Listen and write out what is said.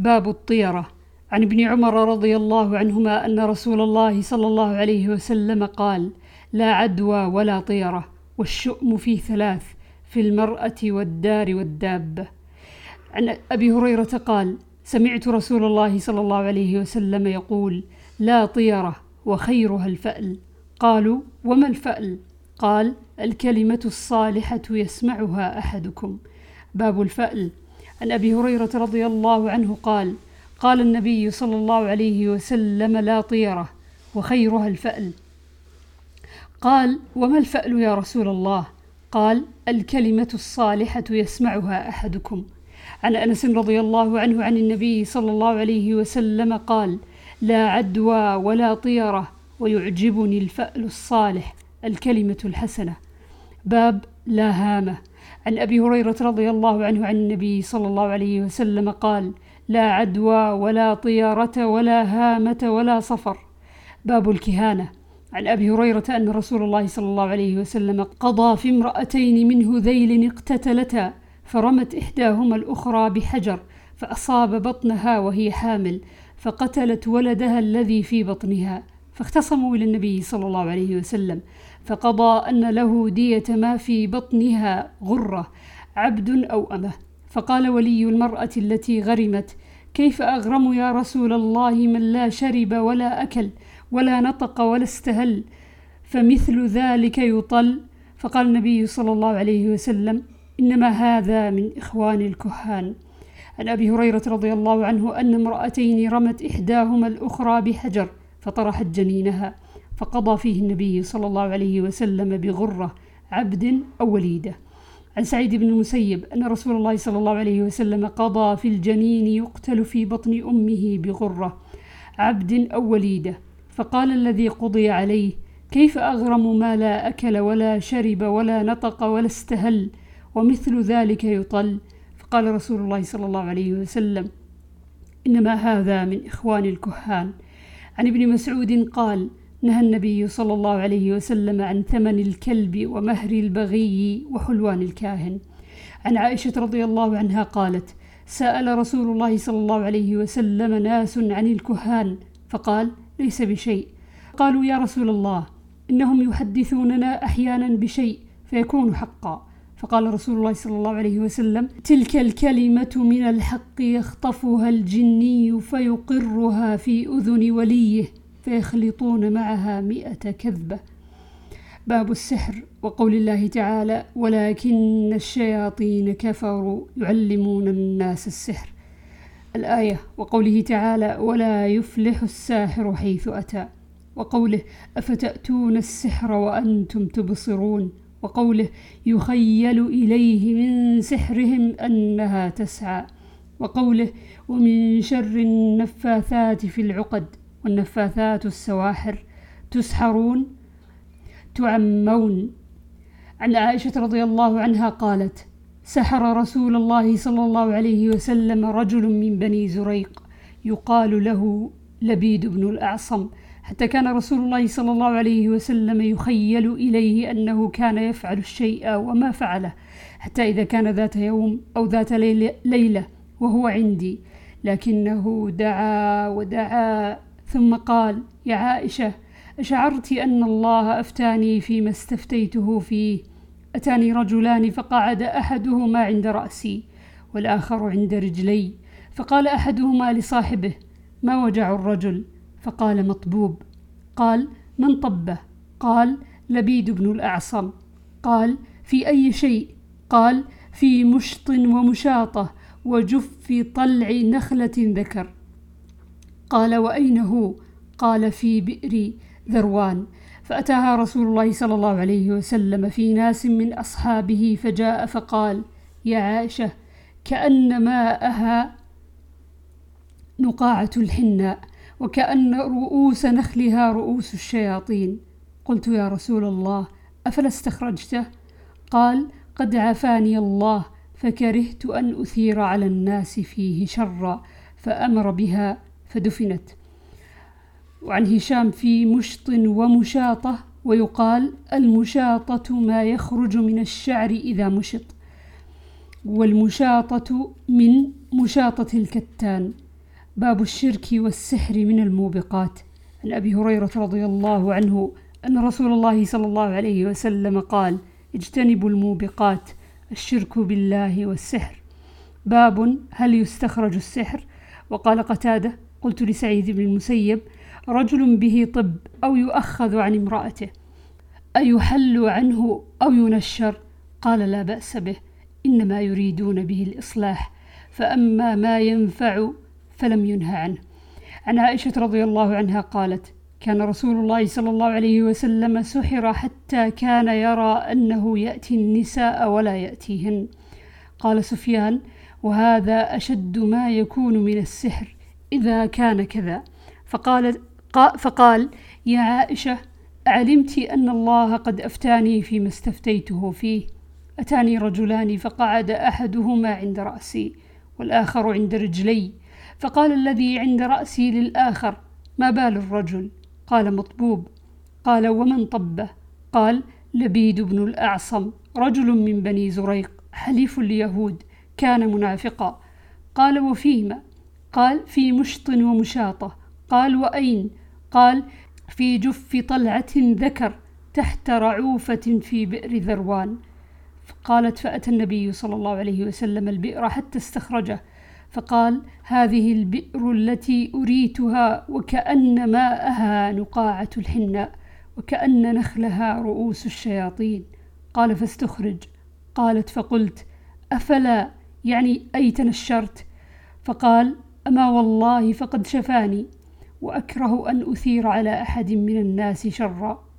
باب الطيرة. عن ابن عمر رضي الله عنهما أن رسول الله صلى الله عليه وسلم قال: لا عدوى ولا طيرة، والشؤم في ثلاث: في المرأة والدار والدابة. عن أبي هريرة قال: سمعت رسول الله صلى الله عليه وسلم يقول: لا طيرة وخيرها الفأل. قالوا: وما الفأل؟ قال: الكلمة الصالحة يسمعها أحدكم. باب الفأل. عن أبي هريرة رضي الله عنه قال: قال النبي صلى الله عليه وسلم: لا طيرة وخيرها الفأل. قال: وما الفأل يا رسول الله؟ قال: الكلمة الصالحة يسمعها أحدكم. عن أنس رضي الله عنه عن النبي صلى الله عليه وسلم قال: لا عدوى ولا طيرة، ويعجبني الفأل الصالح، الكلمة الحسنة. باب لا هامة. عن أبي هريرة رضي الله عنه عن النبي صلى الله عليه وسلم قال: لا عدوى ولا طيرة ولا هامة ولا صفر. باب الكهانة. عن أبي هريرة أن رسول الله صلى الله عليه وسلم قضى في امرأتين من هذيل اقتتلتا، فرمت إحداهما الأخرى بحجر فأصاب بطنها وهي حامل، فقتلت ولدها الذي في بطنها، فاختصموا إلى النبي صلى الله عليه وسلم، فقضى أن له دية ما في بطنها غرة، عبد أو أمة. فقال ولي المرأة التي غرمت: كيف أغرم يا رسول الله من لا شرب ولا أكل ولا نطق ولا استهل، فمثل ذلك يطل؟ فقال النبي صلى الله عليه وسلم: إنما هذا من إخوان الكهان. عن أبي هريرة رضي الله عنه أن امرأتين رمت إحداهما الأخرى بحجر فطرحت جنينها، فقضى فيه النبي صلى الله عليه وسلم بغرة، عبد أو وليدة. عن سعيد بن المسيب أن رسول الله صلى الله عليه وسلم قضى في الجنين يقتل في بطن أمه بغرة، عبد أو وليدة، فقال الذي قضي عليه: كيف أغرم ما لا أكل ولا شرب ولا نطق ولا استهل، ومثل ذلك يطل؟ فقال رسول الله صلى الله عليه وسلم: إنما هذا من إخوان الكهان. عن ابن مسعود قال: نهى النبي صلى الله عليه وسلم عن ثمن الكلب ومهر البغي وحلوان الكاهن. عن عائشة رضي الله عنها قالت: سأل رسول الله صلى الله عليه وسلم ناس عن الكهان، فقال: ليس بشيء. قالوا: يا رسول الله، إنهم يحدثوننا أحيانا بشيء فيكون حقا. فقال رسول الله صلى الله عليه وسلم: تلك الكلمة من الحق يخطفها الجني فيقرها في أذن وليه، فيخلطون معها 100 كذبة. باب السحر. وقول الله تعالى: ولكن الشياطين كفروا يعلمون الناس السحر، الآية. وقوله تعالى: ولا يفلح الساحر حيث أتى. وقوله: أفتأتون السحر وأنتم تبصرون. وقوله: يخيل إليه من سحرهم أنها تسعى. وقوله: ومن شر النفاثات في العقد، والنفاثات السواحر، تسحرون، تعمون. عن عائشة رضي الله عنها قالت: سحر رسول الله صلى الله عليه وسلم رجل من بني زريق يقال له لبيد بن الأعصم، حتى كان رسول الله صلى الله عليه وسلم يخيل إليه أنه كان يفعل الشيء وما فعله، حتى إذا كان ذات يوم أو ذات ليلة وهو عندي، لكنه دعا ودعا ثم قال: يا عائشة، أشعرت أن الله أفتاني فيما استفتيته فيه؟ أتاني رجلان، فقعد أحدهما عند رأسي والآخر عند رجلي، فقال أحدهما لصاحبه: ما وجع الرجل؟ فقال: مطبوب. قال: من طبه؟ قال: لبيد بن الأعصم. قال: في أي شيء؟ قال: في مشط ومشاطة وجف طلع نخلة ذكر. قال: وأين هو؟ قال: في بئر ذروان. فأتاها رسول الله صلى الله عليه وسلم في ناس من أصحابه، فجاء فقال: يا عائشة، كأن ماءها نقاعة الحناء، وكأن رؤوس نخلها رؤوس الشياطين. قلت: يا رسول الله، أفلا استخرجته؟ قال: قد عافاني الله، فكرهت أن أثير على الناس فيه شرا، فأمر بها فدفنت. وعن هشام في مشط ومشاطة، ويقال: المشاطة ما يخرج من الشعر إذا مشط، والمشاطة من مشاطة الكتان. باب الشرك والسحر من الموبقات. عن أبي هريرة رضي الله عنه أن رسول الله صلى الله عليه وسلم قال: اجتنبوا الموبقات، الشرك بالله والسحر. باب هل يستخرج السحر؟ وقال قتادة: قلت لسعيد بن المسيب: رجل به طب أو يؤخذ عن امرأته، أيحل عنه أو ينشر؟ قال: لا بأس به، إنما يريدون به الإصلاح، فأما ما ينفع فلم ينه عنه. عن عائشة رضي الله عنها قالت: كان رسول الله صلى الله عليه وسلم سحر حتى كان يرى أنه يأتي النساء ولا يأتيهن. قال سفيان: وهذا أشد ما يكون من السحر إذا كان كذا. فقال: يا عائشة، علمت أن الله قد أفتاني فيما استفتيته فيه. أتاني رجلان فقعد أحدهما عند رأسي والآخر عند رجلي، فقال الذي عند رأسي للآخر: ما بال الرجل؟ قال: مطبوب. قال: ومن طبه؟ قال: لبيد بن الأعصم، رجل من بني زريق، حليف اليهود، كان منافقا. قال: وفيما؟ قال: في مشط ومشاطة. قال: وأين؟ قال: في جف طلعة ذكر تحت رعوفة في بئر ذروان. قالت: فأتى النبي صلى الله عليه وسلم البئر حتى استخرجه، فقال: هذه البئر التي أريتها، وكأن ماءها نقاعة الحناء، وكأن نخلها رؤوس الشياطين. قال: فاستخرج. قالت: فقلت: أفلا يعني أي تنشرت؟ فقال: أما والله فقد شفاني، وأكره أن أثير على أحد من الناس شرا.